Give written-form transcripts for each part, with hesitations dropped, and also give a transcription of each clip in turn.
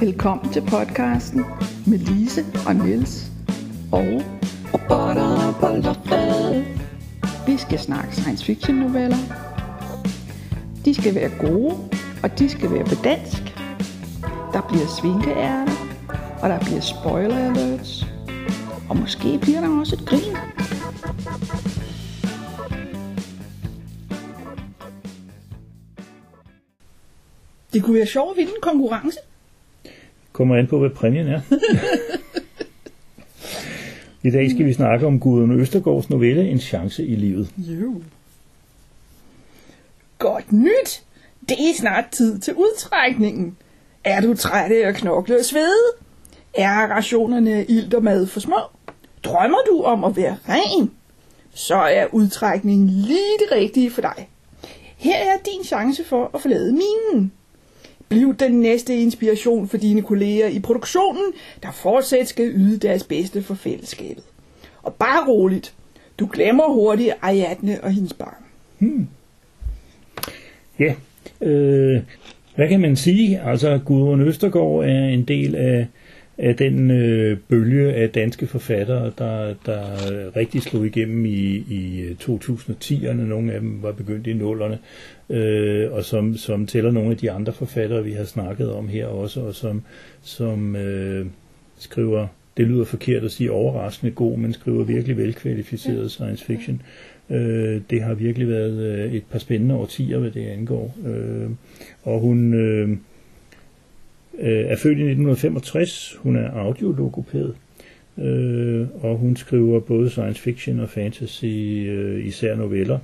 Velkommen til podcasten med Lise og Niels og vi skal snakke science fiction noveller. De skal være gode, og de skal være på dansk. Der bliver svinkeærter, og der bliver spoiler alerts. Og måske bliver der også et grin. Det kunne være sjovt at vinde en konkurrence. Kommer an på, hvad præmien er. I dag skal vi snakke om Gudrun Østergaards novelle En chance i livet. Jo. Godt nyt! Det er snart tid til udtrækningen. Er du træt af at knokle og svede? Er rationerne af ilt og mad for små? Drømmer du om at være ren? Så er udtrækningen lige det rigtige for dig. Her er din chance for at forlade minen. Bliv den næste inspiration for dine kolleger i produktionen, der fortsat skal yde deres bedste for fællesskabet. Og bare roligt, du glemmer hurtigt Ariadne og hendes barn. Ja, hvad kan man sige? Altså, Gudrun Østergaard er en del af den bølge af danske forfattere, der rigtig slog igennem i 2010'erne. Nogle af dem var begyndt i 00'erne, og som tæller nogle af de andre forfattere, vi har snakket om her også, og som skriver, det lyder forkert at sige overraskende god, men skriver virkelig velkvalificeret science fiction. Det har virkelig været et par spændende årtier, hvad det angår. Og hun er født i 1965, hun er audiologopæd, og hun skriver både science fiction og fantasy, især noveller.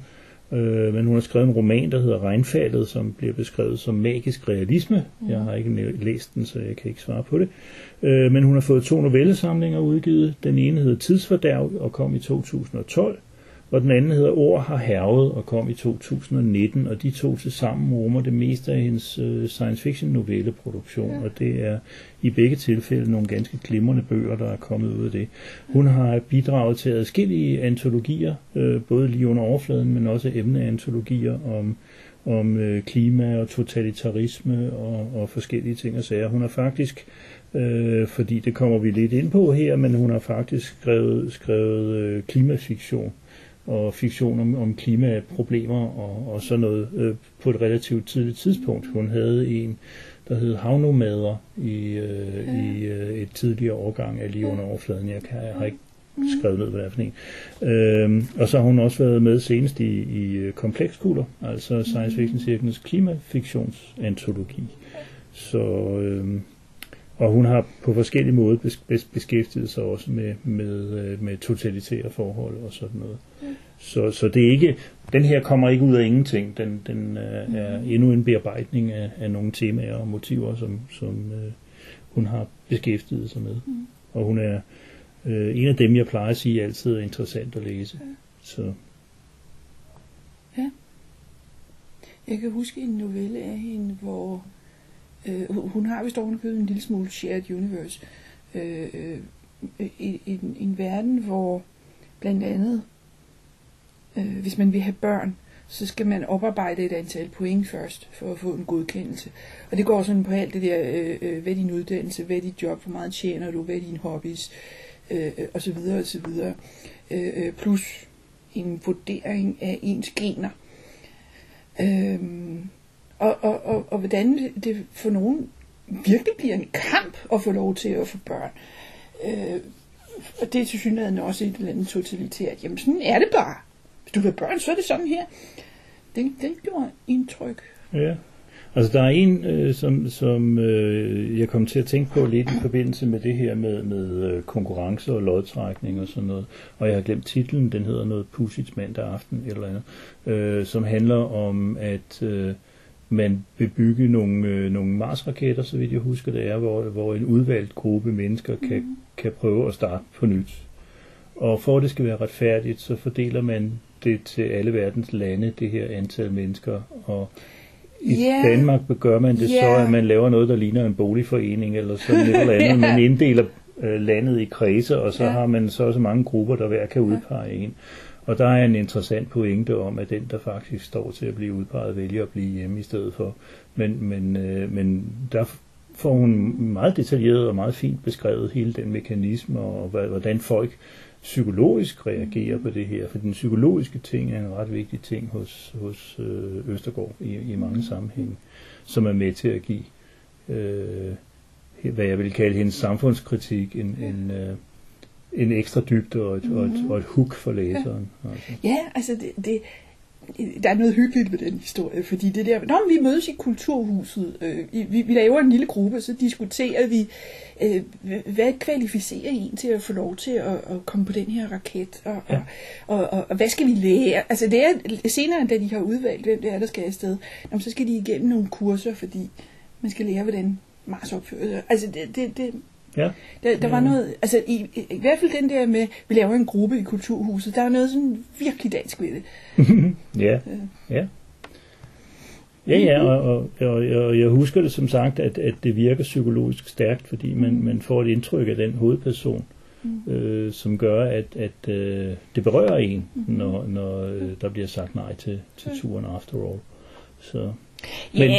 Men hun har skrevet en roman, der hedder Regnfaldet, som bliver beskrevet som magisk realisme. Jeg har ikke læst den, så jeg kan ikke svare på det. Men hun har fået 2 novellesamlinger udgivet. Den ene hedder Tidsfordærv og kom i 2012, og den anden hedder Or har hervet og kom i 2019, og de 2 til sammen rummer det meste af hendes science fiction novelleproduktion, og det er i begge tilfælde nogle ganske glimrende bøger, der er kommet ud af det. Hun har bidraget til adskillige antologier, både lige under overfladen, men også emneantologier om klima og totalitarisme og forskellige ting og sager. Hun har faktisk, fordi det kommer vi lidt ind på her, men hun har faktisk skrevet klimafiktion, og fiktion om klimaproblemer og sådan noget på et relativt tidligt tidspunkt. Hun havde en, der hed Havnomader i et tidligere årgang af lige under overfladen. Jeg har ikke skrevet ned, hvad det er for en. Og så har hun også været med senest i Komplekskuler, altså Science Fiction Cirklens klimafiktionsantologi. Så, og hun har på forskellige måder beskæftiget sig også med totalitære forhold og sådan noget. Så det er ikke, den her kommer ikke ud af ingenting. Den er endnu en bearbejdning af nogle temaer og motiver, som hun har beskæftiget sig med. Og hun er en af dem, jeg plejer at sige, altid er interessant at læse. Så. Ja. Jeg kan huske en novelle af hende, hvor hun har vist ovenikøbet en lille smule shared universe. En verden, hvor blandt andet, hvis man vil have børn, så skal man oparbejde et antal point først, for at få en godkendelse. Og det går sådan på alt det der, hvad er din uddannelse, hvad er dit job, hvor meget tjener du, hvad er dine hobbies, osv. osv. Plus en vurdering af ens gener. Og hvordan det for nogen virkelig bliver en kamp at få lov til at få børn. Og det er tilsyneladende også et eller andet totalitært. Jamen sådan er det bare. Hvis du vil have børn, så er det sådan her. Den gjorde indtryk. Ja. Altså der er en, som jeg kom til at tænke på lidt i forbindelse med det her med konkurrence og lodtrækning og sådan noget. Og jeg har glemt titlen. Den hedder noget Pudsigt mandag aften eller andet. Som handler om, at man vil bygge nogle Mars-raketter, så vidt jeg husker det er, hvor en udvalgt gruppe mennesker kan prøve at starte på nyt. Og for at det skal være retfærdigt, så fordeler man det til alle verdens lande, det her antal mennesker. Og i Danmark gør man det så, at man laver noget, der ligner en boligforening eller sådan et eller andet. Man inddeler landet i kredse, og så har man så mange grupper, der hver kan udpege en. Og der er en interessant pointe om, at den, der faktisk står til at blive udpeget, vælger at blive hjemme i stedet for. Men der får hun meget detaljeret og meget fint beskrevet hele den mekanisme, og hvordan folk psykologisk reagerer på det her. For den psykologiske ting er en ret vigtig ting hos Østergaard i mange sammenhænge, som er med til at give, hvad jeg vil kalde hendes samfundskritik, en ekstra dybde og et hook for læseren. Altså. Ja, altså det der er noget hyggeligt ved den historie, fordi det der, når vi mødes i kulturhuset, vi laver en lille gruppe, så diskuterer vi, hvad kvalificerer en til at få lov til at komme på den her raket, og hvad skal vi lære? Altså det er senere, da de har udvalgt, hvem det er, der skal afsted, så skal de igennem nogle kurser, fordi man skal lære, hvordan Mars opfører sig. Altså det ja. Der var noget, altså i hvert fald den der med, vi laver en gruppe i kulturhuset, der er noget sådan virkelig dansk ved det. Ja, og jeg husker det som sagt, at det virker psykologisk stærkt, fordi man får et indtryk af den hovedperson, som gør, at det berører en, når der bliver sagt nej til turen after all. Så... Men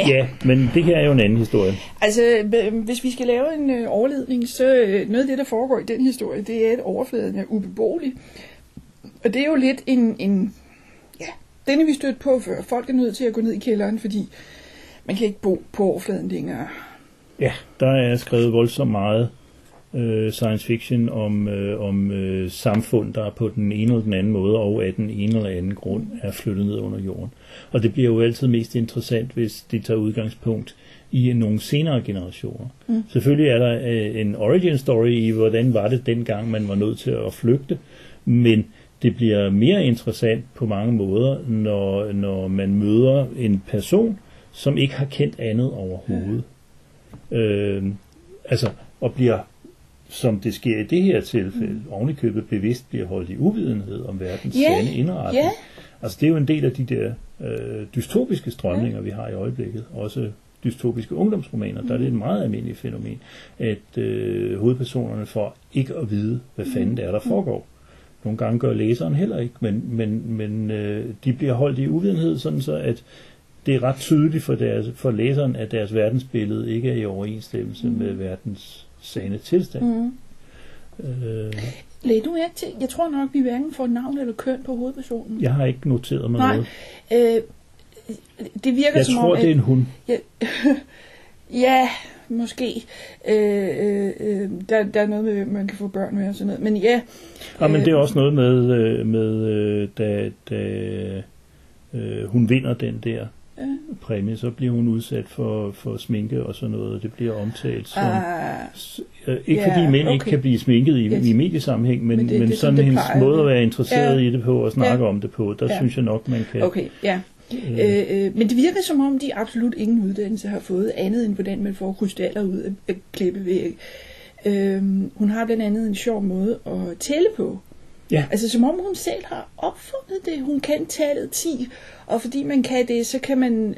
men det her er jo en anden historie. Altså, hvis vi skal lave en overledning, så noget af det, der foregår i den historie, det er, at overfladen er ubeboelig. Og det er jo lidt denne vi stødte på før. Folk er nødt til at gå ned i kælderen, fordi man kan ikke bo på overfladen længere. Ja, der er skrevet voldsomt meget science fiction om samfund, der på den ene eller den anden måde og af den ene eller anden grund er flyttet ned under jorden. Og det bliver jo altid mest interessant, hvis det tager udgangspunkt i nogle senere generationer. Mm. Selvfølgelig er der en origin story i, hvordan var det dengang, man var nødt til at flygte, men det bliver mere interessant på mange måder, når man møder en person, som ikke har kendt andet overhovedet. Mm. Og bliver, som det sker i det her tilfælde, ovenikøbet bevidst bliver holdt i uvidenhed om verdens sande indretning. Yeah. Altså det er jo en del af de der dystopiske strømninger, vi har i øjeblikket. Også dystopiske ungdomsromaner, der er det et meget almindeligt fænomen, at hovedpersonerne får ikke at vide, hvad fanden det er, der foregår. Nogle gange gør læseren heller ikke, men de bliver holdt i uvidenhed, sådan så at det er ret tydeligt for læseren, at deres verdensbillede ikke er i overensstemmelse med verdens sande tilstand. Læg nu ikke til. Jeg tror nok, vi hverken får navn eller køn på hovedpersonen. Jeg har ikke noteret mig noget. Det virker som om... Jeg tror, det er en hun. Ja, måske. Der er noget med, hvem man kan få børn med og sådan noget. Men ja... men det er også noget med da hun vinder den der præmie, så bliver hun udsat for sminke og sådan noget, og det bliver omtalt som... fordi mænd ikke kan blive sminket i mediesammenhæng, men det, sådan hendes måde at være interesseret i det på og snakke om det på, der synes jeg nok, man kan... men det virker som om, de absolut ingen uddannelse har fået andet end hvordan man får krystaller ud af klippevæg. Hun har blandt andet en sjov måde at tælle på. Ja. Altså som om hun selv har opfundet det. Hun kan tallet 10, og fordi man kan det, så kan man,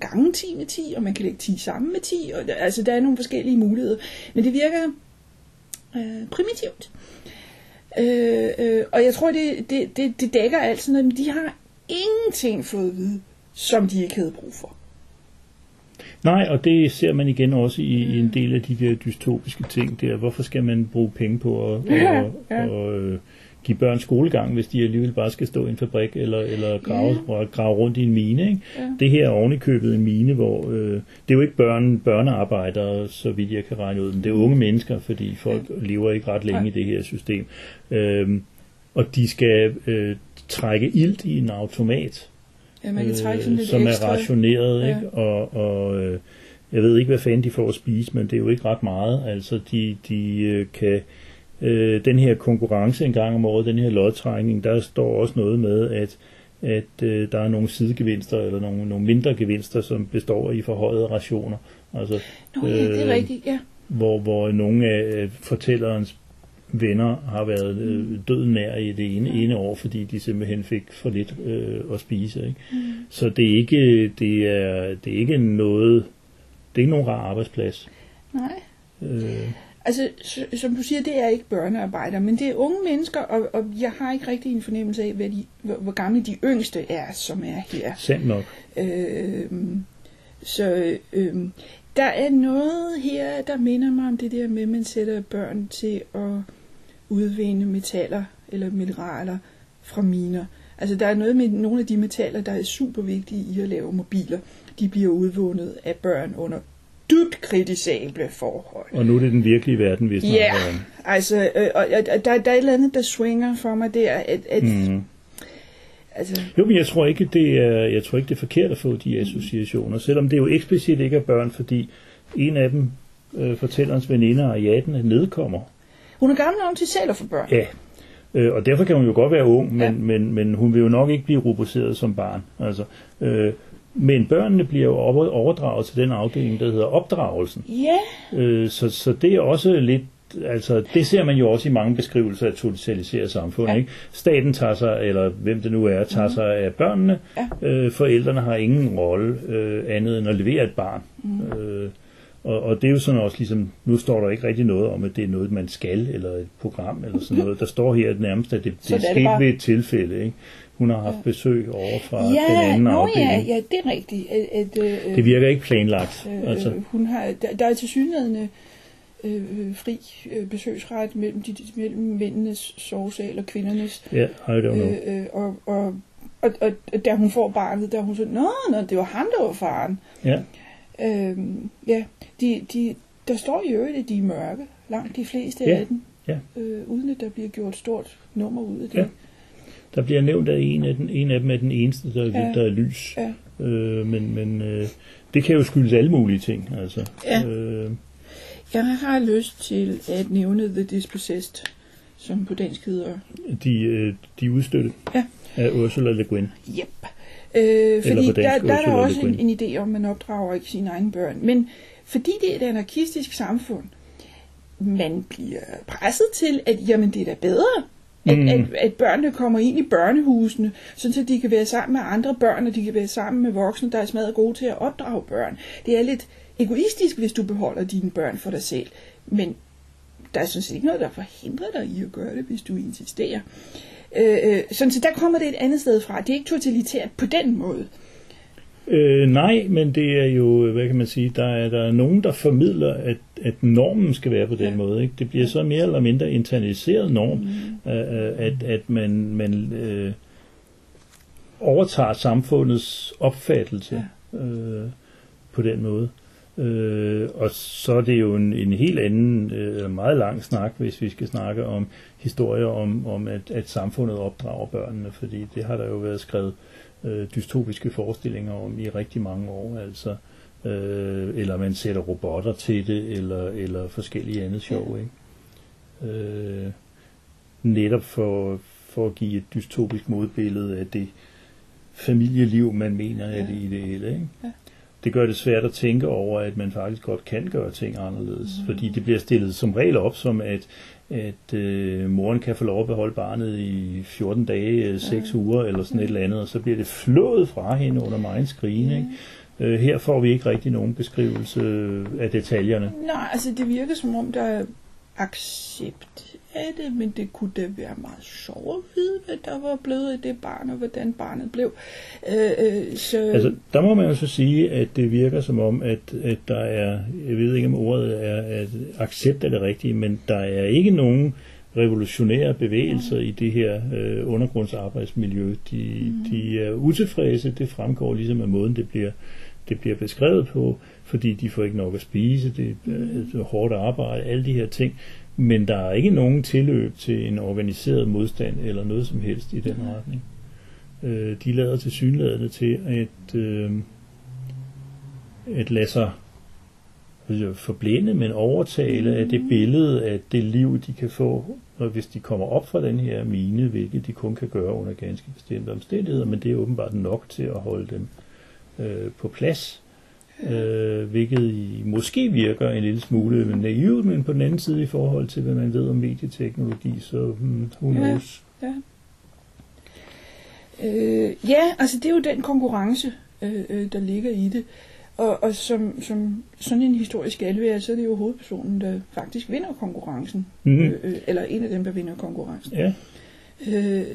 gange 10 med 10, og man kan lægge 10 sammen med 10, og altså der er nogle forskellige muligheder. Men det virker primitivt. Og jeg tror, det dækker alt sådan noget, men de har ingenting fået at vide, som de ikke havde brug for. Nej, og det ser man igen også i en del af de der dystopiske ting der. Hvorfor skal man bruge penge på at give børn skolegang, hvis de alligevel bare skal stå i en fabrik eller grave rundt i en mine? Ikke? Ja. Det her er ovenikøbet en mine, hvor det er jo ikke børnearbejdere, så vidt jeg kan regne ud, men det er unge mennesker, fordi folk lever ikke ret længe i det her system. Og de skal trække ilt i en automat, som er rationeret, ikke? Og jeg ved ikke, hvad fanden de får at spise, men det er jo ikke ret meget. Altså, de kan... den her konkurrence en gang om året, den her lodtrækning, der står også noget med, at der er nogle sidegevinster, eller nogle mindre gevinster, som består i forhøjede rationer. Altså, det er rigtigt, ja. Hvor nogle af fortællerens venner har været død nær i det ene år, fordi de simpelthen fik for lidt at spise. Ikke? Mm. Så det er ikke nogen rar arbejdsplads. Nej. Altså, som du siger, det er ikke børnearbejder, men det er unge mennesker, og jeg har ikke rigtig en fornemmelse af, hvor gamle de yngste er, som er her. Sandt nok. Så Der er noget her, der minder mig om det der med, at man sætter børn til at udvinde metaller eller mineraler fra miner. Altså der er noget med nogle af de metaller, der er super vigtige i at lave mobiler. De bliver udvundet af børn under dybt kritisable forhold. Og nu er det den virkelige verden, hvis man har den. Altså, og der er et eller andet, der swinger for mig der. Altså. Jo, men jeg tror ikke det er forkert at få de associationer, selvom det jo eksplicit ikke er børn, fordi en af dem, fortællerens veninder Ariadne, nedkommer. Hun er gammel, når hun tiltaler for børn. Ja, og derfor kan hun jo godt være ung, men hun vil jo nok ikke blive rubriceret som barn. Altså, men børnene bliver jo overdraget til den afdeling, der hedder opdragelsen. Ja. Så det er også lidt. Altså, det ser man jo også i mange beskrivelser af totaliseret samfund, ikke? Staten tager sig, eller hvem det nu er, tager sig af børnene. Ja. Forældrene har ingen rolle andet end at levere et barn. Og det er jo sådan også ligesom, nu står der ikke rigtig noget om, at det er noget, man skal, eller et program, eller sådan noget. Der står her nærmest, at det er sket bare ved et tilfælde, ikke? Hun har haft besøg over fra den anden afdeling. Ja, det er rigtigt. Det virker ikke planlagt. Altså. Hun har, der er tilsyneladende fri besøgsret mellem mændenes sovesal og kvindernes. Ja, I don't know. Og da hun får barnet, der hun så, nå, det var ham, der var faren. Ja. Der står i øvrigt, at de er mørke, langt de fleste af dem, uden at der bliver gjort stort nummer ud af det. Ja. Der bliver nævnt, at en af dem er den eneste, der er lys. Ja. Men det kan jo skyldes alle mulige ting, altså. Ja. Jeg har lyst til at nævne The Dispossessed, som på dansk hedder. De udstøtte af Ursula Le Guin. Yep. Fordi der er også en idé om, at man opdrager ikke sine egne børn. Men fordi det er et anarkistisk samfund, man bliver presset til, at jamen, det er da bedre, at børnene kommer ind i børnehusene, sådan så de kan være sammen med andre børn, og de kan være sammen med voksne, der er smadret gode til at opdrage børn. Det er lidt egoistisk, hvis du beholder dine børn for dig selv, men der er sådan set ikke noget, der forhindrer dig i at gøre det, hvis du insisterer. Sådan, så der kommer det et andet sted fra. Det er ikke totalitært på den måde. Nej, men det er jo, hvad kan man sige, der er nogen, der formidler, at normen skal være på den måde. Ikke? Det bliver så mere eller mindre internaliseret norm, at man overtager samfundets opfattelse på den måde. Og så er det jo en helt anden, meget lang snak, hvis vi skal snakke om historier om at samfundet opdrager børnene, fordi det har der jo været skrevet dystopiske forestillinger om i rigtig mange år, altså, eller man sætter robotter til det, eller forskellige andet sjov, ikke? Netop for at give et dystopisk modbillede af det familieliv, man mener er det ideelle, ikke? Ja. Det gør det svært at tænke over, at man faktisk godt kan gøre ting anderledes, fordi det bliver stillet som regel op som, at moren kan få lov at beholde barnet i 14 dage, 6 uger eller sådan et eller andet, og så bliver det flået fra hende under meget skrigen, ikke? Her får vi ikke rigtig nogen beskrivelse af detaljerne. Nej, altså det virker som om, der er accept af det, men det kunne da være meget sjovt at vide, hvad der var blevet af det barn, og hvordan barnet blev. Altså, der må man jo så sige, at det virker som om, at der er, jeg ved ikke om ordet er, at accept er det rigtige, men der er ikke nogen revolutionære bevægelser i det her undergrundsarbejdsmiljø. De er utilfredse, det fremgår ligesom af måden, det bliver beskrevet på, fordi de får ikke nok at spise, det er hårdt arbejde, alle de her ting, men der er ikke nogen tilløb til en organiseret modstand eller noget som helst i den retning. De lader tilsyneladende til at lade sig forblinde, men overtale af det billede af det liv, de kan få, hvis de kommer op fra den her mine, hvilket de kun kan gøre under ganske bestemte omstændigheder, men det er åbenbart nok til at holde dem på plads, hvilket måske virker en lille smule naivt, men på den anden side i forhold til, hvad man ved om medieteknologi, så who knows. Altså det er jo den konkurrence, der ligger i det, og som sådan en historisk alvær, så er det jo hovedpersonen, der faktisk vinder konkurrencen, eller en af dem, der vinder konkurrencen. Ja.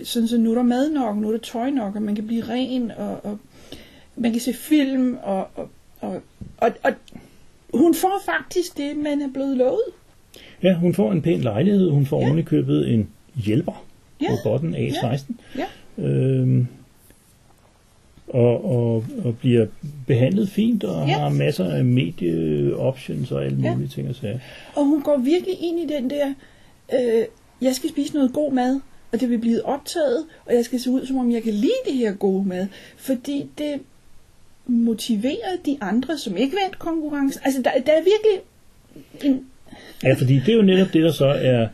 Sådan så nu er der mad nok, nu er der tøj nok, og man kan blive ren, og man kan se film, og Hun får faktisk det, man er blevet lovet. Ja, hun får en pæn lejlighed. Hun får ovenikøbet en hjælper på botten af A16. Ja. Og bliver behandlet fint og har masser af medieoptions og alle mulige ting at sige. Og hun går virkelig ind i den der, jeg skal spise noget god mad, og det vil blive optaget, og jeg skal se ud, som om jeg kan lide det her gode mad, fordi det motiverer de andre, som ikke vandt konkurrencen. Altså, der er virkelig en... Ja, fordi det er jo netop det, der så er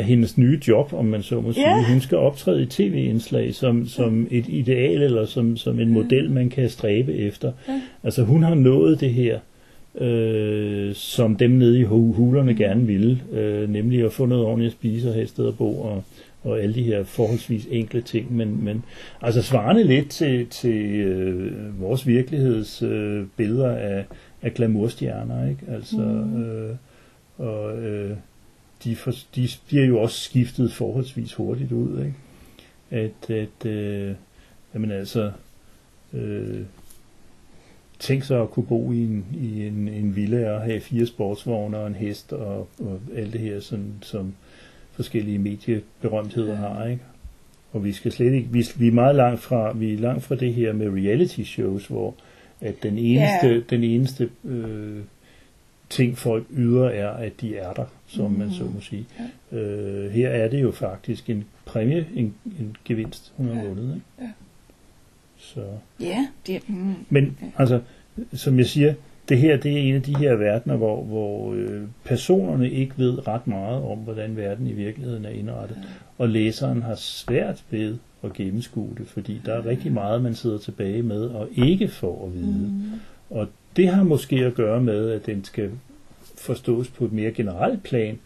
hendes nye job, om man så må sige. Ja. Hun skal optræde i tv-indslag som et ideal, eller som en model, man kan stræbe efter. Ja. Altså, hun har nået det her, som dem nede i hulerne gerne ville, nemlig at få noget ordentligt at spise og have et sted at bo, og alle de her forholdsvis enkle ting, men altså svarende lidt til vores virkelighedsbilleder af glamourstjerner, ikke? Altså, de bliver jo også skiftet forholdsvis hurtigt ud, ikke? Tænk så at kunne bo i en villa og have 4 sportsvogne og en hest og alt det her, sådan, som forskellige medieberømtheder har, ikke? Og vi skal slet ikke, vi er langt fra det her med reality shows, hvor at den eneste ting folk yder er, at de er der, som man så må sige. Ja. Her er det jo faktisk en præmie, en gevinst, hun har vundet, ikke? Ja. Så. Ja, det er... Men altså, som jeg siger, det her, det er en af de her verdener, hvor personerne ikke ved ret meget om, hvordan verden i virkeligheden er indrettet. Og læseren har svært ved at gennemskue det, fordi der er rigtig meget, man sidder tilbage med og ikke får at vide. Og det har måske at gøre med, at den skal forstås på et mere generelt plan.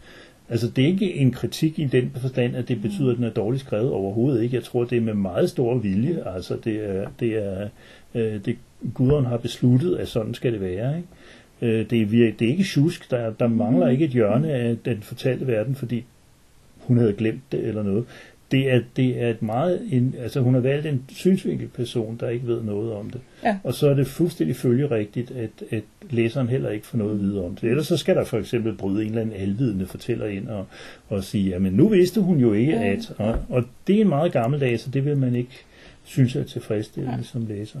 Altså, det er ikke en kritik i den forstand, at det betyder, at den er dårligt skrevet, overhovedet ikke. Jeg tror, det er med meget stor vilje. Altså, det Gudrun har besluttet, at sådan skal det være, ikke? Det er ikke sjusk. Der mangler ikke et hjørne af den fortalte verden, fordi hun havde glemt det eller noget. Det er et meget... hun har valgt en synsvinkel person, der ikke ved noget om det. Ja. Og så er det fuldstændig følgerigtigt, at læseren heller ikke får noget at vide om det. Ellers så skal der for eksempel bryde en eller anden alvidende fortæller ind og sige, jamen nu vidste hun jo ikke, at... Og det er en meget gammeldags, så det vil man ikke synes er tilfredsstillende som læser.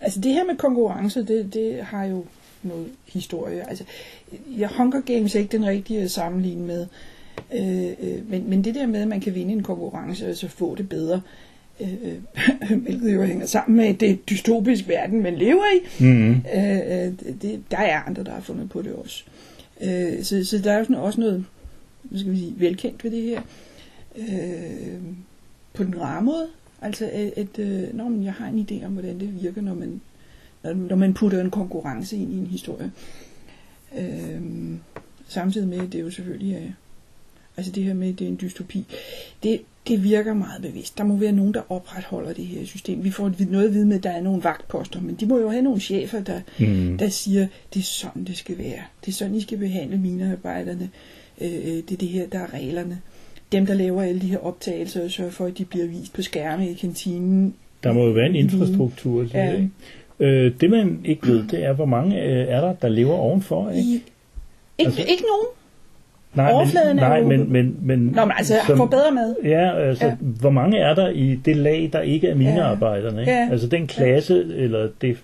Altså det her med konkurrence, det har jo noget historie. Altså, Hunger Games er ikke den rigtige at sammenligne med. Men det der med, at man kan vinde en konkurrence og så få det bedre, hvilket jo hænger sammen med det dystopisk verden, man lever i, der er andre, der har fundet på det også. Så der er jo sådan også noget, hvad skal vi sige, velkendt ved det her. På den rare måde, altså men jeg har en idé om, hvordan det virker, når man putter en konkurrence ind i en historie. Samtidig med, at det jo selvfølgelig er... Altså det her med, det er en dystopi. Det virker meget bevidst. Der må være nogen, der opretholder det her system. Vi får noget at vide med, at der er nogle vagtposter, men de må jo have nogle chefer, der siger, det er sådan, det skal være. Det er sådan, I skal behandle minearbejderne. Det er det her, der er reglerne. Dem, der laver alle de her optagelser og sørger for, at de bliver vist på skærme i kantinen. Der må jo være en infrastruktur. Ja. Ikke? Det, man ikke ved, det er, hvor mange er der lever ovenfor, ikke? Ikke nogen. Få bedre med. Ja, altså, hvor mange er der i det lag, der ikke er minearbejderne? Ikke? Ja. Altså den klasse, eller det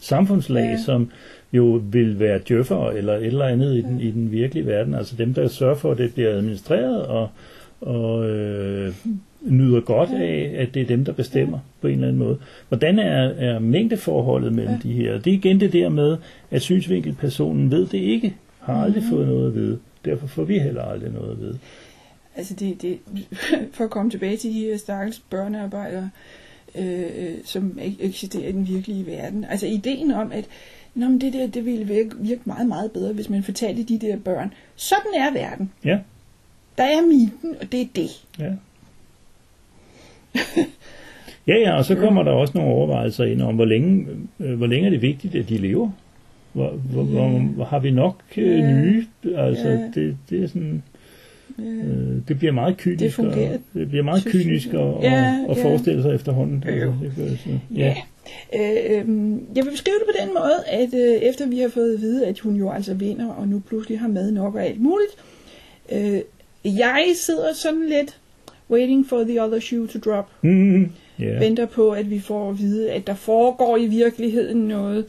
samfundslag, som jo vil være djøffer, eller et eller andet i den virkelige verden. Altså dem, der sørger for, at det bliver administreret, og nyder godt af, at det er dem, der bestemmer på en eller anden måde. Hvordan er mængdeforholdet mellem de her? Det er igen det der med, at synsvinkelpersonen ved det ikke, har aldrig fået noget at vide. Derfor får vi heller aldrig noget at vide. Altså det for at komme tilbage til de her stakkels børnearbejdere, som ikke eksisterer i den virkelige verden. Altså ideen om, at det der, det ville virke meget, meget bedre, hvis man fortalte de der børn, sådan er verden. Ja. Der er myten, og det er det. Ja. ja, og så kommer der også nogle overvejelser ind om, hvor længe er det vigtigt, at de lever. Hvor har vi nok nye? Altså, det er sådan... Det bliver meget kynisk. Det bliver meget kynisk og forestille sig efterhånden. Jeg vil beskrive det på den måde, at efter vi har fået at vide, at hun jo altså vinder, og nu pludselig har med nok og alt muligt. Jeg sidder sådan lidt waiting for the other shoe to drop. Venter på, at vi får at vide, at der foregår i virkeligheden noget.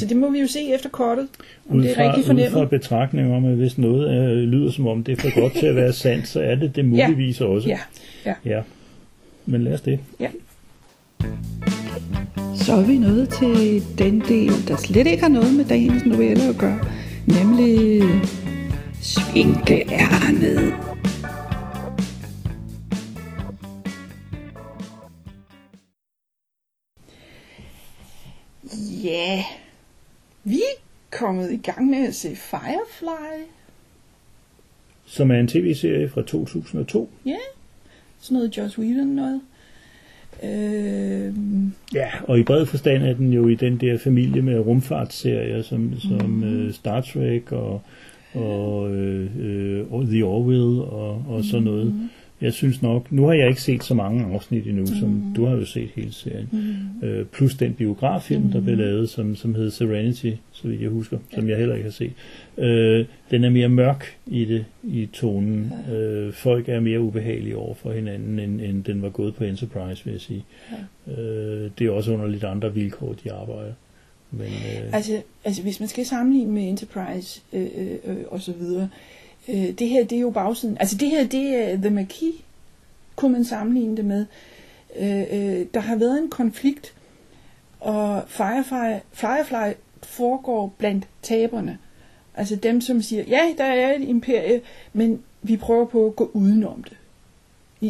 Så det må vi jo se efter kortet, om det er rigtig fornemt. Ud fra betragtning om, at hvis noget lyder som om, det er for godt til at være sandt, så er det muligvis også. Ja. Men lad os det. Ja. Så er vi nået til den del, der slet ikke har noget med dagens novelle at gøre, nemlig svinkeærnet. Ja, vi er kommet i gang med at se Firefly. Som er en tv-serie fra 2002. Ja, sådan noget Joss Whedon noget. Ja, og i bred forstand er den jo i den der familie med rumfartsserier, som Star Trek og The Orville og sådan noget. Jeg synes nok, nu har jeg ikke set så mange afsnit endnu, som du har jo set hele serien. Plus den biograffilm, der blev lavet, som hedder Serenity, så vidt jeg husker, som jeg heller ikke har set. Den er mere mørk i tonen. Folk er mere ubehagelige over for hinanden, end den var gået på Enterprise, vil jeg sige. Det er også under lidt andre vilkår, de arbejder. Men, altså, hvis man skal sammenligne med Enterprise og så videre, det her, det er jo bagsiden. Altså det her, det er The Maquis, kunne man sammenligne det med. Der har været en konflikt, og Firefly foregår blandt taberne. Altså dem, som siger, ja, der er et imperie, men vi prøver på at gå udenom det.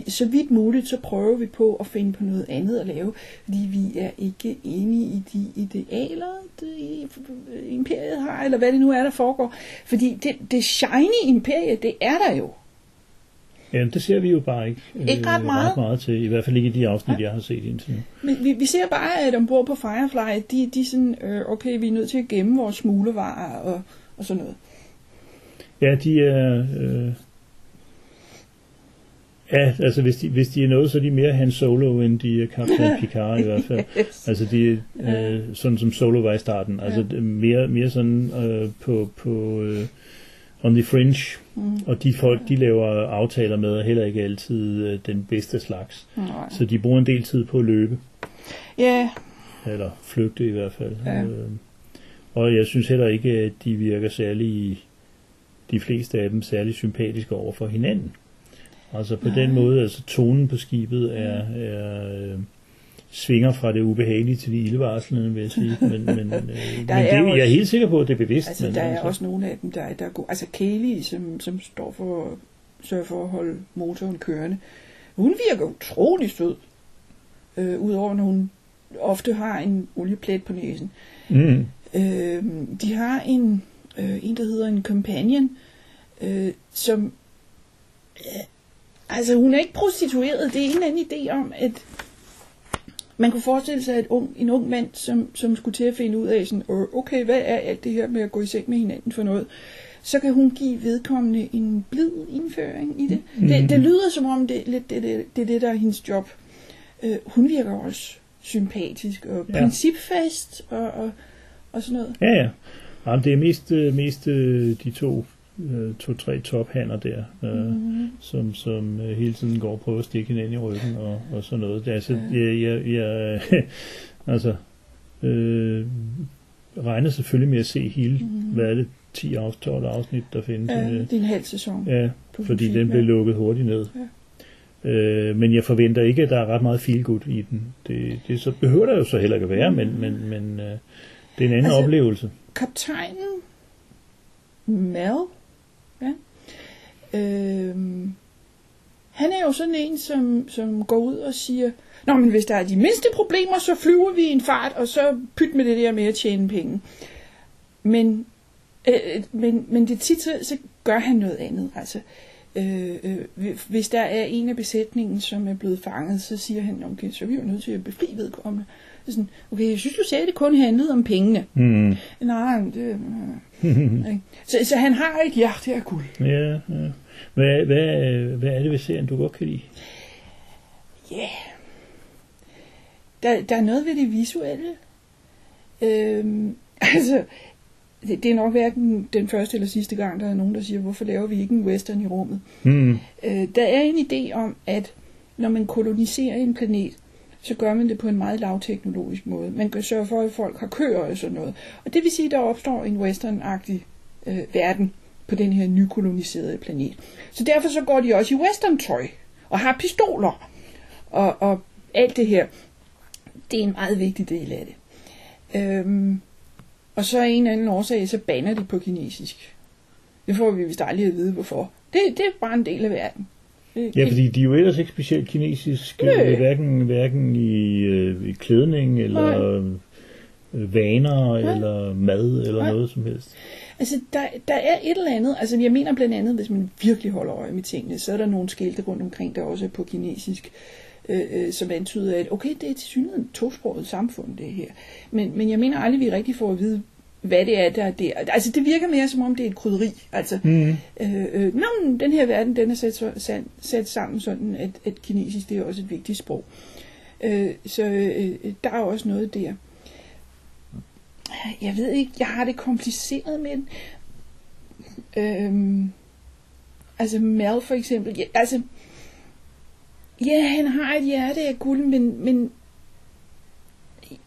Så vidt muligt, så prøver vi på at finde på noget andet at lave, fordi vi er ikke enige i de idealer, det imperiet har, eller hvad det nu er, der foregår. Fordi det shiny imperie, det er der jo. Jamen, det ser vi jo bare ikke ret meget til, i hvert fald ikke i de afsnit, jeg har set indtil nu. Men vi ser bare, at ombord på Firefly, de sådan, okay, vi er nødt til at gemme vores smuglevarer og sådan noget. Ja, de er... Ja, altså hvis de er noget, så er de mere Han Solo, end de er Kaptajn Picard i hvert fald. Yes. Altså de sådan som Solo var i starten. Altså mere sådan på on the fringe. Og de folk, de laver aftaler med, og heller ikke altid den bedste slags. Så de bruger en del tid på at løbe. Ja. Yeah. Eller flygte i hvert fald. Yeah. Og jeg synes heller ikke, at de virker særlig, de fleste af dem, særlig sympatiske over for hinanden. Altså på den måde, altså tonen på skibet er svinger fra det ubehagelige til de ildevarslende, vil jeg sige. Men jeg er helt sikker på, at det er bevidst. Altså der er også nogle af dem, der er gode. Altså Kelly, som står for at sørge for at holde motoren kørende, hun virker utrolig sød. Udover når hun ofte har en olieplet på næsen. De har en, der hedder en companion, som... Altså hun er ikke prostitueret. Det er en eller anden idé om, at man kunne forestille sig en ung mand, som skulle til at finde ud af sådan, okay, hvad er alt det her med at gå i seng med hinanden for noget, så kan hun give vedkommende en blid indføring i det. Det lyder som om det er lidt det, der er hendes job. Hun virker også sympatisk og principfast og sådan noget. Ja. Jamen, det er mest de to-tre tophander der, som hele tiden går og prøver at stikke hinanden i ryggen og sådan noget. Det er, altså, jeg regner selvfølgelig med at se hele, hvad er det, 10-12 afsnit, der findes. Det er en halv sæson. Ja, fordi den blev lukket hurtigt ned. Ja. Men jeg forventer ikke, at der er ret meget feel-good i den. Det så behøver der jo så heller ikke at være, men det er en anden oplevelse. Kaptajnen Mel, han er jo sådan en, som går ud og siger, nå, men hvis der er de mindste problemer, så flyver vi i en fart, og så pyt med det der med at tjene penge. Men det tit, så gør han noget andet. Altså, hvis der er en af besætningen, som er blevet fanget, så siger han, okay, så er vi jo nødt til at befri vedkommende. Det er sådan, okay, jeg synes, du sagde, det kun handlede om pengene. Mm. Nej, det... Så han har et hjerte af guld. Ja, ja. Hvad er det ved serien, du godt kan lide? Ja... Yeah. Der er noget ved det visuelle. Det er nok hverken den første eller sidste gang, der er nogen, der siger, hvorfor laver vi ikke en western i rummet? Mm. Der er en idé om, at når man koloniserer en planet, så gør man det på en meget lavteknologisk måde. Man kan sørge for, at folk har køer og sådan noget. Og det vil sige, at der opstår en western-agtig verden på den her nykoloniserede planet. Så derfor så går de også i western-tøj og har pistoler og alt det her. Det er en meget vigtig del af det. Og så af en eller anden årsag, så banner de på kinesisk. Det får vi vist aldrig at vide, hvorfor. Det er bare en del af verden. Ja, fordi de er jo ellers ikke specielt kinesiske, hverken i klædning, eller vaner, eller mad, eller noget som helst. Altså, der er et eller andet, altså jeg mener blandt andet, hvis man virkelig holder øje med tingene, så er der nogle skilte rundt omkring, der også er på kinesisk. Som antyder, at okay, det er tilsyneladende et tosproget samfund, det her. Men jeg mener aldrig, vi rigtig får at vide, hvad det er, der er der. Altså, det virker mere, som om det er et krydderi. Altså, den her verden, den er sat sammen sådan, at kinesisk, det er også et vigtigt sprog. Så der er også noget der. Jeg ved ikke, jeg har det kompliceret med den. Altså, Mal for eksempel. Ja, altså, ja, han har et hjerte af guld, men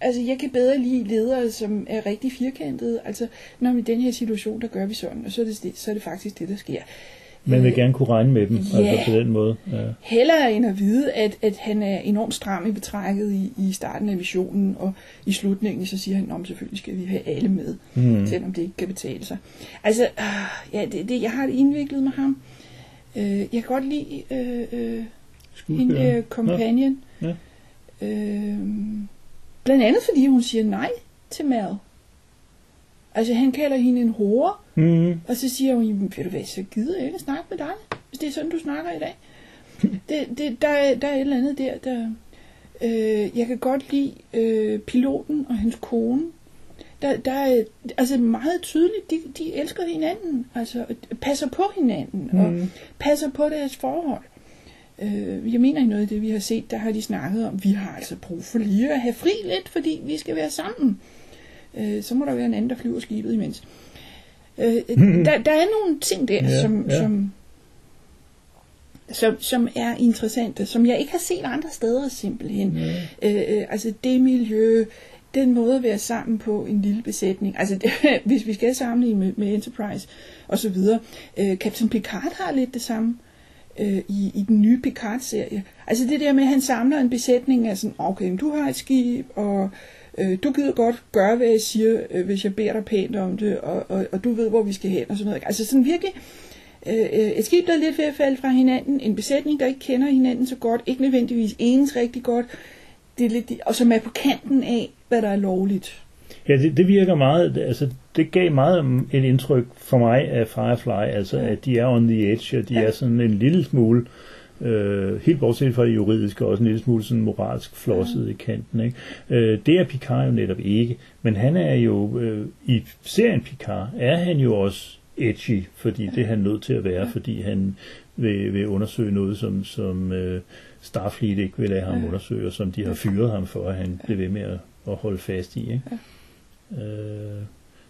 altså, jeg kan bedre lide ledere, som er rigtig firkantede. Altså, når vi i den her situation, der gør vi sådan, og så er det faktisk det, der sker. Man vil gerne kunne regne med dem, ja, altså på den måde. Ja. Hellere end at vide, at han er enormt stram i betrækket i starten af missionen, og i slutningen, så siger han, selvfølgelig skal vi have alle med, selvom det ikke kan betale sig. Altså, jeg har det indviklet med ham. Jeg kan godt lide... Hende companion. Ja. Blandt andet fordi hun siger nej til mad. Altså han kalder hende en hore. Mm-hmm. Og så siger hun, ved du hvad, så gider jeg ikke snakke med dig, hvis det er sådan du snakker i dag. Der er et eller andet der. Jeg kan godt lide piloten og hans kone. Der er altså meget tydeligt, de elsker hinanden, altså passer på hinanden, og passer på deres forhold. Jeg mener i noget af det, vi har set, der har de snakket om, vi har altså brug for lige at have fri lidt, fordi vi skal være sammen. Så må der være en anden, der flyver skibet imens. Der er nogle ting der, som er interessante, som jeg ikke har set andre steder simpelthen. Altså det miljø, den måde at være sammen på, en lille besætning. Altså det, hvis vi skal sammenligne med Enterprise og så videre. Kaptajn Picard har lidt det samme. I den nye Picard-serie. Altså det der med, at han samler en besætning af sådan, okay, du har et skib, og du gider godt gøre, hvad jeg siger, hvis jeg beder dig pænt om det, og du ved, hvor vi skal hen, og sådan noget. Altså sådan virkelig, et skib, der er lidt ved at falde fra hinanden, en besætning, der ikke kender hinanden så godt, ikke nødvendigvis enes rigtig godt, det er lidt, og som er på kanten af, hvad der er lovligt. Ja, det virker meget, altså det gav meget et indtryk for mig af Firefly, altså at de er on the edge, og de er sådan en lille smule, helt bortset fra det juridiske, også en lille smule sådan moralsk flosset i kanten, ikke? Det er Picard jo netop ikke, men han er jo, i serien Picard, er han jo også edgy, fordi det er han nødt til at være, fordi han vil undersøge noget, som Starfleet ikke vil lade ham undersøge, og som de har fyret ham for, at han blev ved med at holde fast i, ikke?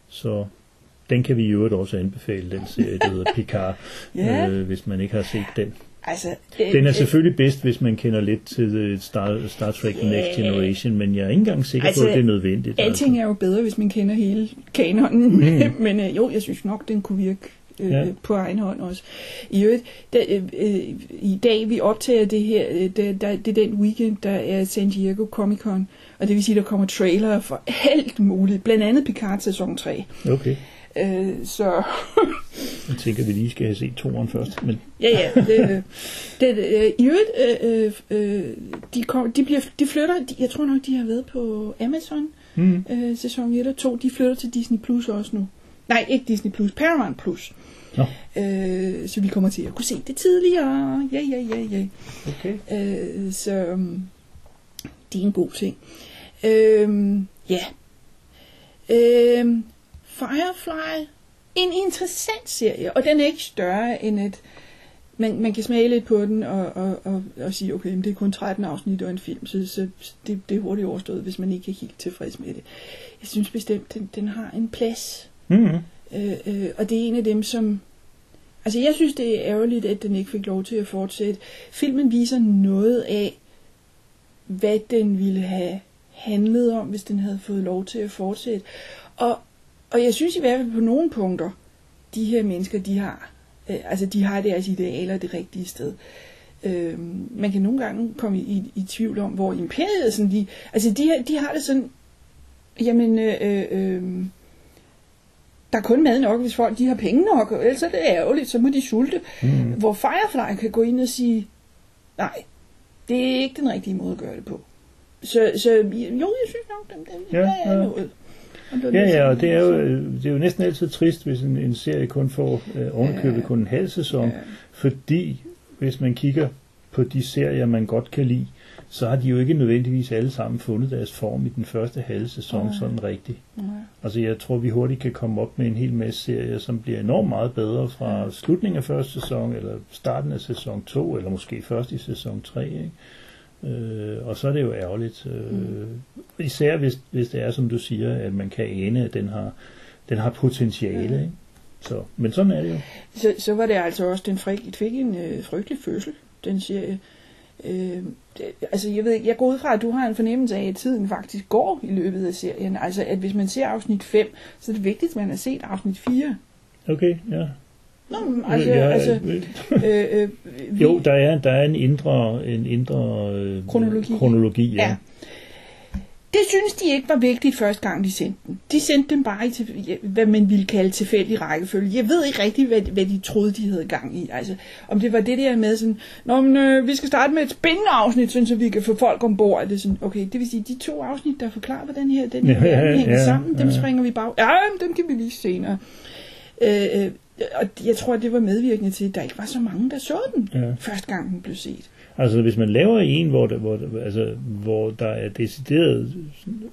Så den kan vi i øvrigt også anbefale, den serie, der hedder Picard, hvis man ikke har set den. Altså, den er selvfølgelig bedst, hvis man kender lidt til Star Trek Next Generation, men jeg er ikke engang sikker på, at det er nødvendigt. Alting er jo bedre, hvis man kender hele kanonen, men jo, jeg synes nok, den kunne virke på egen hånd også. I øvrigt, i dag vi optager det her, det er den weekend, der er San Diego Comic-Con, og det vil sige, der kommer trailere for alt muligt, blandt andet Picard sæson 3. Okay. Så... jeg tænker, vi lige skal have set toeren først. Men... ja. I øvrigt, de flytter, jeg tror nok, de har været på Amazon sæson 1 og 2, de flytter til Disney Plus også nu. Nej, ikke Disney Plus, Paramount Plus. No. Så vi kommer til at kunne se det tidligere. Ja. Okay. Så det er en god ting. Ja. Firefly, en interessant serie, og den er ikke større end et... Man kan smage lidt på den og sige, okay, men det er kun 13 afsnit og en film, så det er hurtigt overstået, hvis man ikke er helt tilfreds med det. Jeg synes bestemt, den har en plads. Mm-hmm. Og det er en af dem, som... Altså, jeg synes, det er ærgerligt, at den ikke fik lov til at fortsætte. Filmen viser noget af, hvad den ville have handlet om, hvis den havde fået lov til at fortsætte. Og jeg synes i hvert fald på nogle punkter, de her mennesker, de har... Altså, de har deres idealer det rigtige sted. Man kan nogle gange komme i tvivl om, hvor imperiet sådan lige... Altså, de har det sådan... Jamen, der er kun mad nok, hvis folk de har penge nok, og ellers er det ærgerligt, så må de sulte. Mm. Hvor Firefly kan gå ind og sige, nej, det er ikke den rigtige måde at gøre det på. Så jo, jeg synes nok, der er noget. Ja, og det er jo næsten altid trist, hvis en serie kun får ovenkøbet kun en halv sæson, fordi hvis man kigger på de serier, man godt kan lide, så har de jo ikke nødvendigvis alle sammen fundet deres form i den første halve sæson sådan rigtigt. Altså jeg tror, vi hurtigt kan komme op med en hel masse serier, som bliver enormt meget bedre fra slutningen af første sæson, eller starten af sæson 2, eller måske først i sæson 3, ikke? Og så er det jo ærgerligt, især hvis det er, som du siger, at man kan ane, at den har potentiale. Ikke? Så, men sådan er det jo. Så var det altså også, den fik en frygtelig fødsel, den serie. Altså jeg ved ikke, jeg går ud fra, at du har en fornemmelse af, at tiden faktisk går i løbet af serien. Altså at hvis man ser afsnit 5, så er det vigtigt, at man har set afsnit 4. Okay, ja. Nå, jo, der er en indre kronologi, ja. Det synes de ikke var vigtigt første gang, de sendte den. De sendte dem bare i, hvad man ville kalde tilfældig rækkefølge. Jeg ved ikke rigtigt, hvad de troede, de havde gang i. Altså, om det var det der med sådan, nå, men, vi skal starte med et spændende afsnit, sådan, så vi kan få folk ombord. Det er sådan, okay, det vil sige, de 2 afsnit, der forklarer, hvordan den her hænger sammen, dem springer vi bare. Ja, dem kan vi lige senere. Og jeg tror, at det var medvirkende til, at der ikke var så mange, der så den første gang, den blev set. Altså, hvis man laver en, hvor der er decideret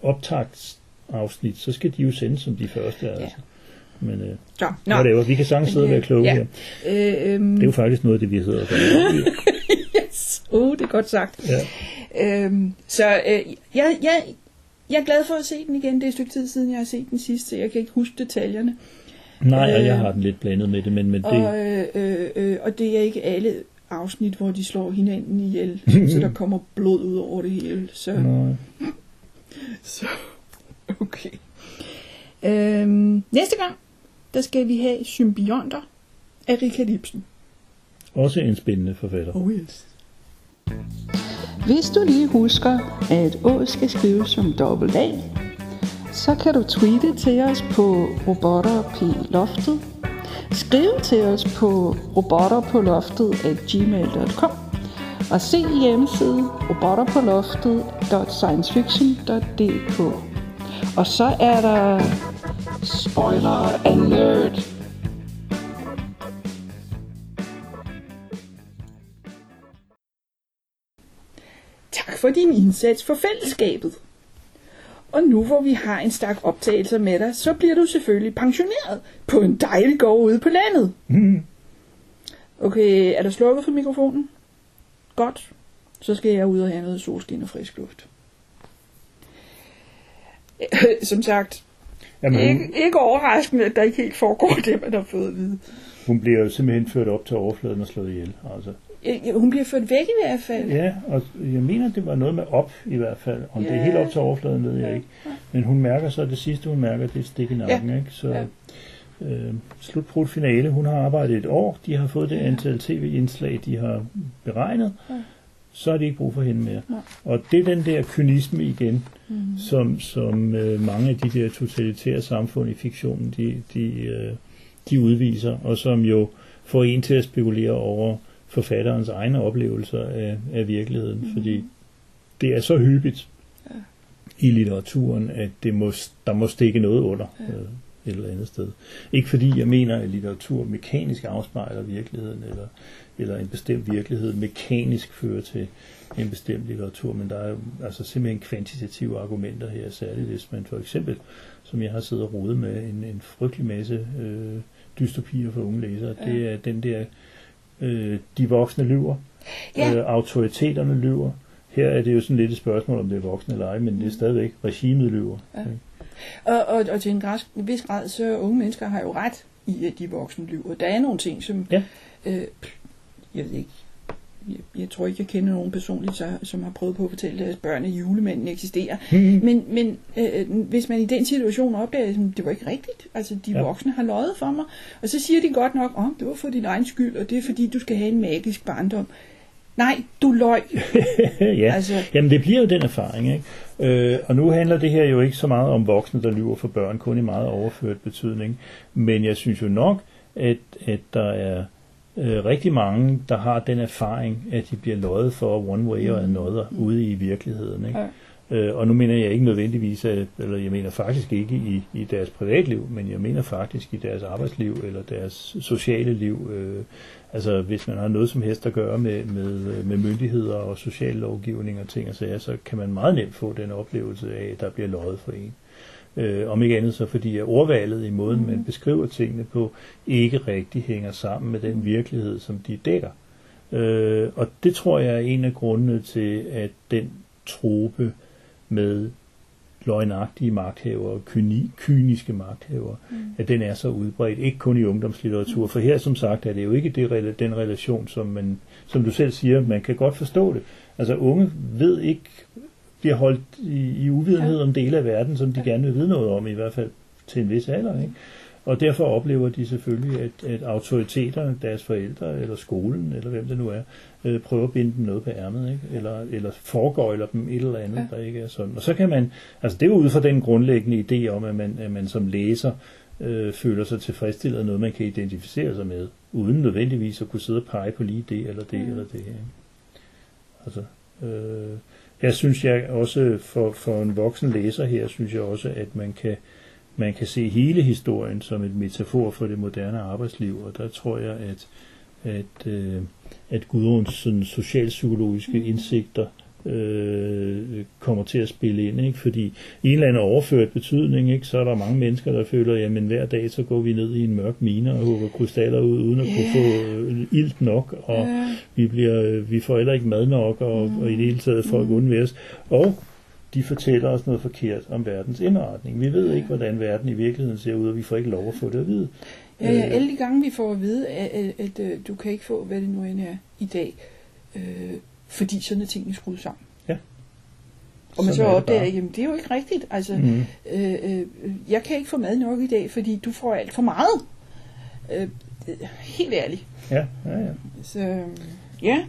optagsafsnit, så skal de jo sendes som de første. Altså. Men vi kan sagtens sidde og være kloge her. Det er jo faktisk noget af det, vi hedder. Yes. Det er godt sagt. Ja. Jeg er glad for at se den igen. Det er et stykke tid siden, jeg har set den sidste, så jeg kan ikke huske detaljerne. Nej, og jeg har den lidt blandet med det, men og det er ikke alle afsnit, hvor de slår hinanden ihjel, så der kommer blod ud over det hele. Så okay. Næste gang, der skal vi have Symbionter af Richard Ibsen. Også en spændende forfatter. Oh yes. Hvis du lige husker, at Å skal skrives som dobbelt A, så kan du tweete til os på robotter på loftet, skrive til os på robotterpåloftet@gmail.com og se hjemmesiden robotterpåloftet.sciencefiction.dk. Og så er der spoiler alert. Tak for din indsats for fællesskabet. Og nu hvor vi har en stak optagelser med dig, så bliver du selvfølgelig pensioneret på en dejlig gård ude på landet. Mm. Okay, er der slukket for mikrofonen? Godt. Så skal jeg ud og have noget solskin og frisk luft. Som sagt, ikke overraskende, at der ikke helt foregår det, man har fået at vide. Hun bliver jo simpelthen ført op til overfladen og slået ihjel, altså. Hun bliver ført væk i hvert fald. Ja, og jeg mener, det var noget med op i hvert fald. Om det er helt op til overfladen, ved jeg ikke. Men hun mærker så, det sidste hun mærker, det er et stik i nakken. Ikke? Så slutprodukt finale. Hun har arbejdet et år. De har fået det antal tv-indslag, de har beregnet. Så har de ikke brug for hende mere. Og det er den der kynisme igen, som mange af de der totalitære samfund i fiktionen, de udviser. Og som jo får en til at spekulere over forfatterens egne oplevelser af virkeligheden, fordi det er så hyppigt i litteraturen, at der må stikke noget under. et eller andet sted. Ikke fordi jeg mener, at litteratur mekanisk afspejler virkeligheden, eller en bestemt virkelighed mekanisk fører til en bestemt litteratur, men der er jo altså simpelthen kvantitative argumenter her, særligt hvis man for eksempel, som jeg har siddet og rodet med, en frygtelig masse dystopier for unge læsere, det er den der, de voksne lyver, autoriteterne lyver. Her er det jo sådan lidt et spørgsmål, om det er voksne eller ej, men det er stadigvæk regimet lyver. Ja. Og til en vis grad, så unge mennesker har jo ret i, at de voksne lyver. Der er nogle ting, som... Ja. Jeg ved ikke... Jeg tror ikke, jeg kender nogen personligt, som har prøvet på at fortælle deres børn, at julemanden eksisterer. Men hvis man i den situation opdager, at det var ikke rigtigt, altså de voksne har løjet for mig, og så siger de godt nok, at det var for din egen skyld, og det er fordi, du skal have en magisk barndom. Nej, du løj. Altså. Jamen det bliver jo den erfaring, ikke? Og nu handler det her jo ikke så meget om voksne, der lyver for børn, kun i meget overført betydning. Men jeg synes jo nok, at der er rigtig mange, der har den erfaring, at de bliver løjet for one way or another ude i virkeligheden, ikke? Og nu mener jeg ikke nødvendigvis, eller jeg mener faktisk ikke i deres privatliv, men jeg mener faktisk i deres arbejdsliv eller deres sociale liv. Altså hvis man har noget som helst at gøre med myndigheder og social lovgivning og ting og sager, så kan man meget nemt få den oplevelse af, at der bliver løjet for en. Om ikke andet så fordi ordvalget i måden, man beskriver tingene på, ikke rigtig hænger sammen med den virkelighed, som de dækker. Og det tror jeg er en af grundene til, at den trope med løgnagtige magthavere og kyniske magthavere, at den er så udbredt, ikke kun i ungdomslitteratur, for her som sagt er det jo ikke den relation, som du selv siger, man kan godt forstå det. Altså unge ved ikke, bliver holdt i uvidenhed om dele af verden, som de gerne vil vide noget om, i hvert fald til en vis alder, ikke? Og derfor oplever de selvfølgelig, at autoriteterne, deres forældre, eller skolen, eller hvem det nu er, prøver at binde dem noget på ærmet, ikke? Eller foregøjler dem et eller andet, der ikke er sådan. Og så kan man, altså det er jo ud fra den grundlæggende idé om, at man som læser føler sig tilfredsstillet af noget, man kan identificere sig med, uden nødvendigvis at kunne sidde og pege på lige det, eller det, eller det her. Altså, jeg synes jeg også, for en voksen læser her, synes jeg også, at man kan se hele historien som et metafor for det moderne arbejdsliv, og der tror jeg, at Gudruns sådan socialpsykologiske indsigter kommer til at spille ind, ikke? Fordi i en eller anden overført betydning, ikke? Så er der mange mennesker, der føler, jamen hver dag så går vi ned i en mørk mine og hugger krystaller ud, uden at kunne få ilt nok, og vi får heller ikke mad nok, og i det hele taget folk undværes. Og de fortæller os noget forkert om verdens indretning. Vi ved ikke, hvordan verden i virkeligheden ser ud, og vi får ikke lov at få det at vide. Ja, alle de gange vi får at vide, at du kan ikke få, hvad det nu end er i dag, fordi sådan er tingene skruet sammen. Ja. Og man så opdager, jamen det er jo ikke rigtigt. Altså, jeg kan ikke få mad nok i dag, fordi du får alt for meget. Helt ærligt. Ja. Så, ja.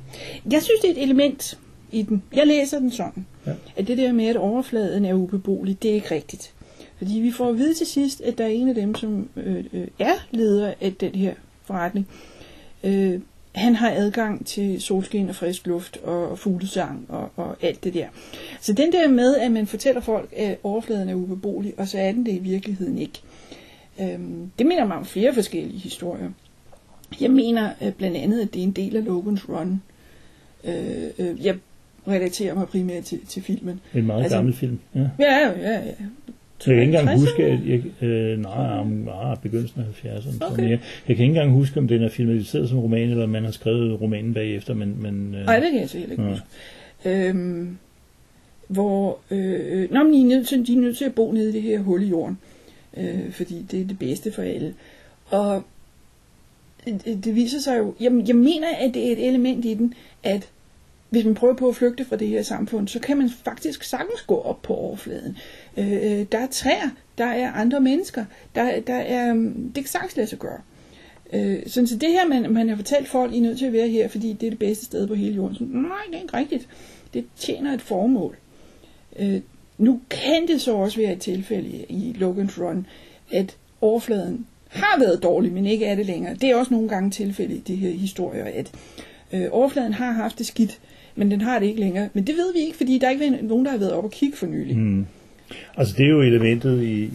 Jeg synes, det er et element i den. Jeg læser den sådan. Ja. At det der med, at overfladen er ubeboelig, det er ikke rigtigt. Fordi vi får at vide til sidst, at der er en af dem, som er leder af den her forretning. Han har adgang til solskin og frisk luft og fuglesang og alt det der. Så den der med, at man fortæller folk, at overfladen er ubeboelig, og så er den det i virkeligheden ikke. Det minder mig om flere forskellige historier. Jeg mener blandt andet, at det er en del af Logan's Run. Jeg relaterer mig primært til filmen. En meget gammel film. Ja. Så jeg kan ikke engang huske, at begyndelsen af 70'erne. Okay. Jeg kan ikke engang huske, om den er filmatiseret som roman, eller om man har skrevet romanen bagefter. Nej, det kan jeg så heller ikke huske. De er nødt til at bo nede i det her hul i jorden, fordi det er det bedste for alle. Og det viser sig jo, jeg mener, at det er et element i den, at hvis man prøver på at flygte fra det her samfund, så kan man faktisk sagtens gå op på overfladen. Der er træer, der er andre mennesker, det kan sagtens lade sig gøre. Sådan, så det her, man har fortalt folk, I er nødt til at være her, fordi det er det bedste sted på hele jorden. Så, nej, det er ikke rigtigt. Det tjener et formål. Nu kan det så også være et tilfælde i Logan's Run, at overfladen har været dårlig, men ikke er det længere. Det er også nogle gange tilfælde i de her historier, at overfladen har haft det skidt, men den har det ikke længere. Men det ved vi ikke, fordi der ikke er nogen, der har været op og kigge for nylig. Altså det er jo elementet i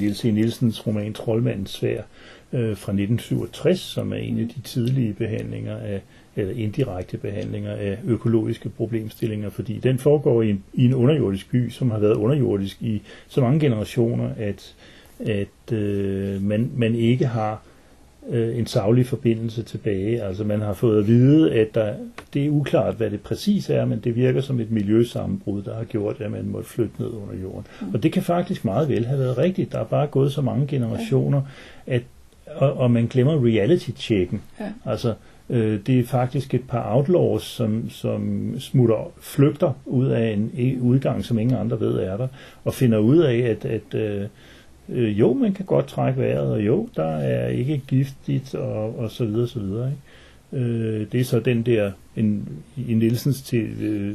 Niels E. Nielsens roman Troldmandens Sværd fra 1967, som er en af de tidlige behandlinger af, eller indirekte behandlinger af økologiske problemstillinger, fordi den foregår i en underjordisk by, som har været underjordisk i så mange generationer, at man ikke har en saglig forbindelse tilbage. Altså man har fået at vide, at det er uklart, hvad det præcis er, men det virker som et miljøsammenbrud, der har gjort, at man måtte flytte ned under jorden. Og det kan faktisk meget vel have været rigtigt. Der er bare gået så mange generationer, og man glemmer reality-checken. Ja. Altså, det er faktisk et par outlaws, som flygter ud af en udgang, som ingen andre ved er der, og finder ud af, at jo, man kan godt trække vejret, og jo, der er ikke giftigt, og så videre, så videre. Ikke? Det er så den der, i Nielsens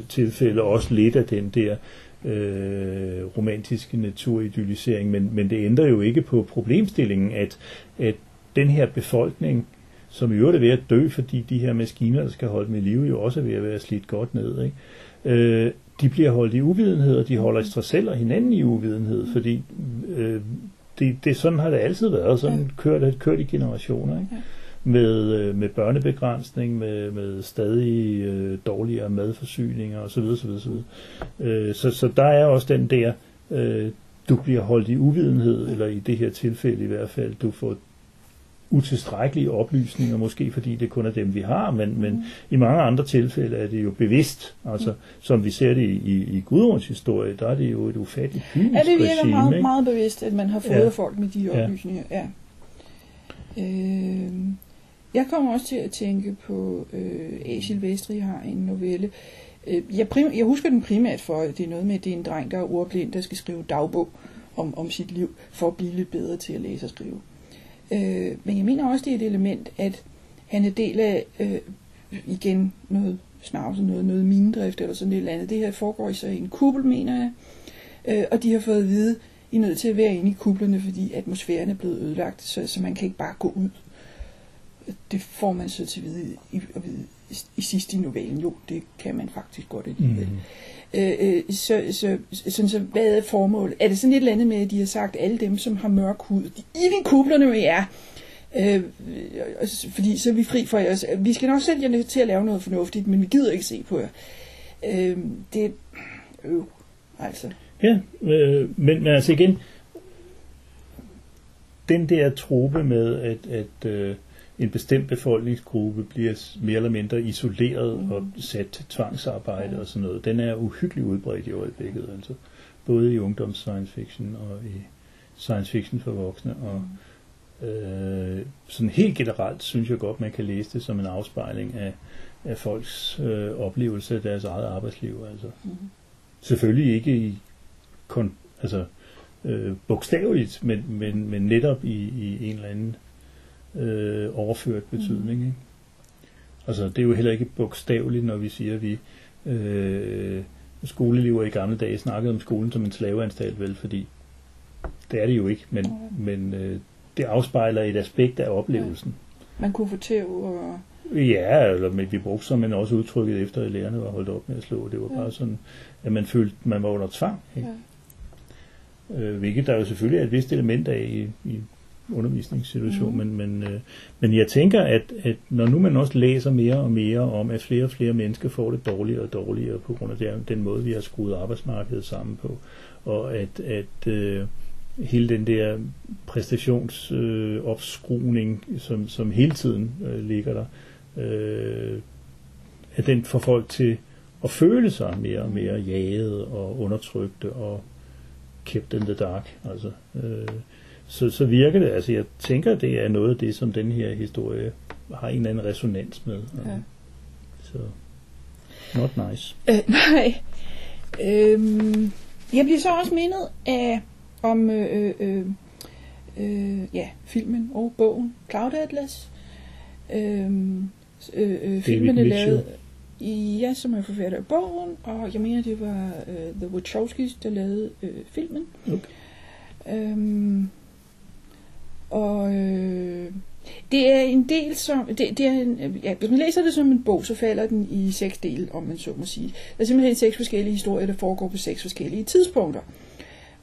tilfælde, også lidt af den der romantiske naturidyllisering, men det ændrer jo ikke på problemstillingen, at den her befolkning, som i øvrigt er ved at dø, fordi de her maskiner, der skal holde med live, jo også er ved at være slidt godt ned, ikke? De bliver holdt i uvidenhed, og de holder sig selv og hinanden i uvidenhed, fordi sådan har det altid været, sådan kørt i generationer, ikke? Med børnebegrænsning, med stadig dårligere madforsyninger osv. Så der er også den der, du bliver holdt i uvidenhed, eller i det her tilfælde i hvert fald, du får utilstrækkelige oplysninger, måske fordi det kun er dem, vi har, men i mange andre tilfælde er det jo bevidst. Altså, som vi ser det i Gudruns historie, der er det jo et ufatteligt kynisk regime. Ja, det virker regime, meget, meget bevidst, at man har fået folk med de oplysninger. Ja. Jeg kommer også til at tænke på A. Silvestri har en novelle. Jeg husker den primært for, at det er noget med, at det er en dreng, der er ordblind, der skal skrive dagbog om sit liv, for at blive lidt bedre til at læse og skrive. Men jeg mener også, det er et element, at han er del af, igen, noget snavs, noget minedrift eller sådan et eller andet. Det her foregår så i en kuppel, mener jeg. Og de har fået at vide, I er nødt til at være inde i kuplerne, fordi atmosfæren er blevet ødelagt, så man kan ikke bare gå ud. Det får man så til at vide i sidst i novellen. Jo, det kan man faktisk godt alligevel. Så hvad er formålet? Er det sådan et eller andet med, at de har sagt, alle dem, som har mørk hud, de i kuplerne med jer, fordi så er vi fri for jer. Vi skal nok sætte jer til at lave noget fornuftigt, men vi gider ikke se på jer. Altså... Ja, men altså igen, den der trope med, at en bestemt befolkningsgruppe bliver mere eller mindre isoleret og sat til tvangsarbejde og sådan noget, den er uhyggeligt udbredt i øjeblikket, altså både i ungdoms-science fiction og i science fiction for voksne, og sådan helt generelt synes jeg godt, man kan læse det som en afspejling af folks oplevelse af deres eget arbejdsliv, altså. Selvfølgelig ikke i bogstaveligt, men netop i en eller anden overført betydning. Ikke? Altså, det er jo heller ikke bogstaveligt, når vi siger, at vi skoleelever i gamle dage snakkede om skolen som en slaveanstalt, vel, fordi det er det jo ikke, men det afspejler et aspekt af oplevelsen. Ja. Man kunne få tæv og... Ja, eller men vi brugte så, men også udtrykket efter, at lærerne var holdt op med at slå. Det var bare sådan, at man følte, at man var under tvang. Ikke? Ja. Hvilket der jo selvfølgelig er et vist element af i undervisningssituation. Men jeg tænker, at når nu man også læser mere og mere om, at flere og flere mennesker får det dårligere og dårligere på grund af den måde, vi har skruet arbejdsmarkedet sammen på, og at hele den der præstationsopskruning, som hele tiden ligger der, at den får folk til at føle sig mere og mere jaget og undertrykte og kept in the dark. Altså, så virker det. Altså, jeg tænker, det er noget af det, som den her historie har en eller anden resonans med. Ja. Så not nice. Nej. Jeg bliver så også mindet af om filmen og bogen Cloud Atlas. Filmen er lavet i, som er forfatter af bogen, og jeg mener, det var The Wachowskis, der lavede filmen. Okay. Det er en del som... hvis man læser det som en bog, så falder den i 6 dele, om man så må sige. Der er simpelthen 6 forskellige historier, der foregår på 6 forskellige tidspunkter.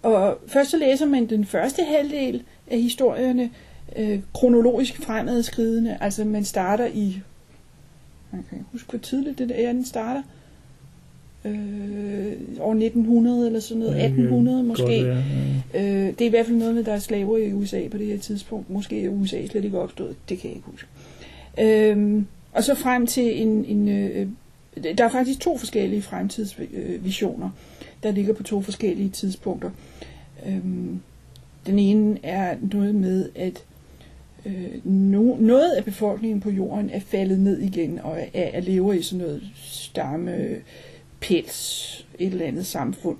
Og først så læser man den første halvdel af historierne kronologisk fremadskridende. Altså man starter i... Man kan huske, hvor tidligt det er, den starter. År 1900 eller sådan noget. 1800 måske. Godt, ja. Det er i hvert fald noget med, der er slaver i USA på det her tidspunkt. Måske er USA slet ikke opstået. Det kan jeg ikke huske. Og så frem til der er faktisk to forskellige fremtidsvisioner, der ligger på to forskellige tidspunkter. Den ene er noget med, at noget af befolkningen på jorden er faldet ned igen, og er lever i sådan noget stamme, pels, et eller andet samfund.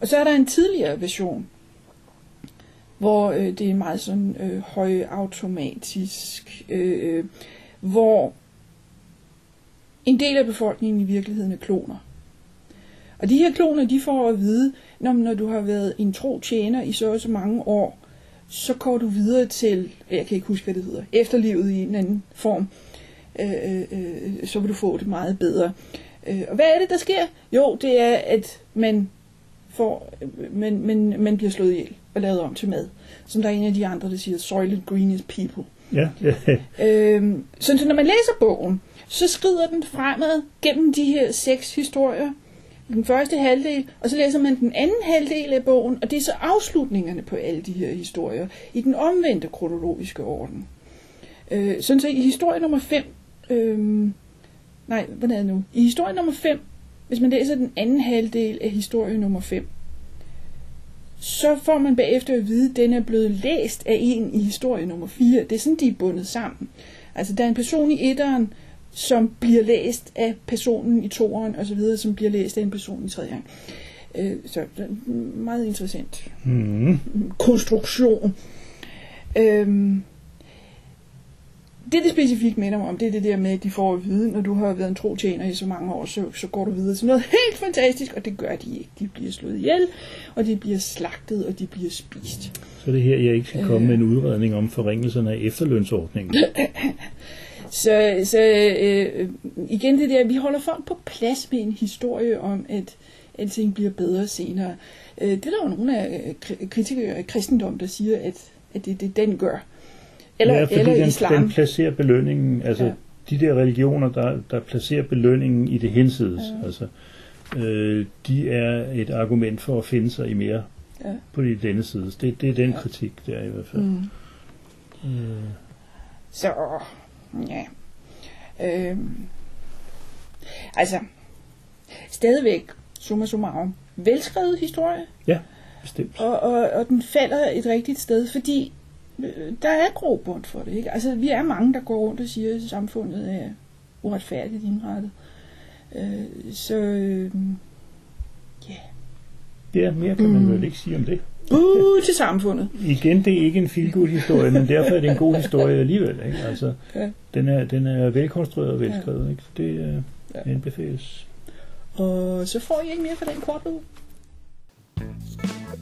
Og så er der en tidligere version, hvor det er meget sådan højautomatisk, hvor en del af befolkningen i virkeligheden er kloner. Og de her kloner, de får at vide, når du har været en tro tjener i så og så mange år, så går du videre til, jeg kan ikke huske, hvad det hedder, efterlivet i en anden form, så vil du få det meget bedre. Og hvad er det, der sker? Jo, det er, at man bliver slået ihjel og lavet om til mad. Som der er en af de andre, der siger, Soylent Green is people. Ja, ja, ja. Så når man læser bogen, så skrider den fremad gennem de her 6 historier, den første halvdel, og så læser man den anden halvdel af bogen, og det er så afslutningerne på alle de her historier, i den omvendte kronologiske orden. Sådan så i historie nummer 5, I historie nummer 5, hvis man læser den anden halvdel af historie nummer 5, så får man bagefter at vide, at den er blevet læst af en i historie nummer 4. Det er sådan, de er bundet sammen. Altså, der er en person i etteren, som bliver læst af personen i toeren og så videre, som bliver læst af en person i tredjeren. Så det er meget interessant konstruktion. Det specifikt minder mig om, det er det der med, at de får at vide, når du har været en tro tjener i så mange år, så går du videre til noget helt fantastisk, og det gør de ikke. De bliver slået ihjel, og de bliver slagtet, og de bliver spist. Så det her, jeg ikke skal komme med en udredning om forringelserne af efterlønsordningen. Så igen det der, vi holder folk på plads med en historie om, at alting bliver bedre senere. Det er der jo nogle af kritikere af kristendom, der siger, at det er det, den gør. Eller islam. Den placerer belønningen, altså ja. De der religioner, der placerer belønningen i det hinsides, ja. Altså, de er et argument for at finde sig i mere ja. På de denne sides. Det er den ja. Kritik, der i hvert fald. Så... Ja. Altså, stadigvæk, summa summarum, velskrevet historie. Ja, bestemt. Og den falder et rigtigt sted, fordi der er grobund for det, ikke? Altså, vi er mange, der går rundt og siger, at samfundet er uretfærdigt indrettet. Ja. Ja, mere kan man vel ikke sige om det. Til samfundet. Igen, det er ikke en feel-good historie, men derfor er det en god historie alligevel. Ikke? Altså, ja. Den er velkonstrueret og velskrevet. Ja. Ikke? Det anbefales. Ja. Og så får I ikke mere fra den kortlyd.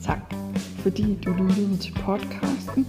Tak, fordi du lyttede til podcasten.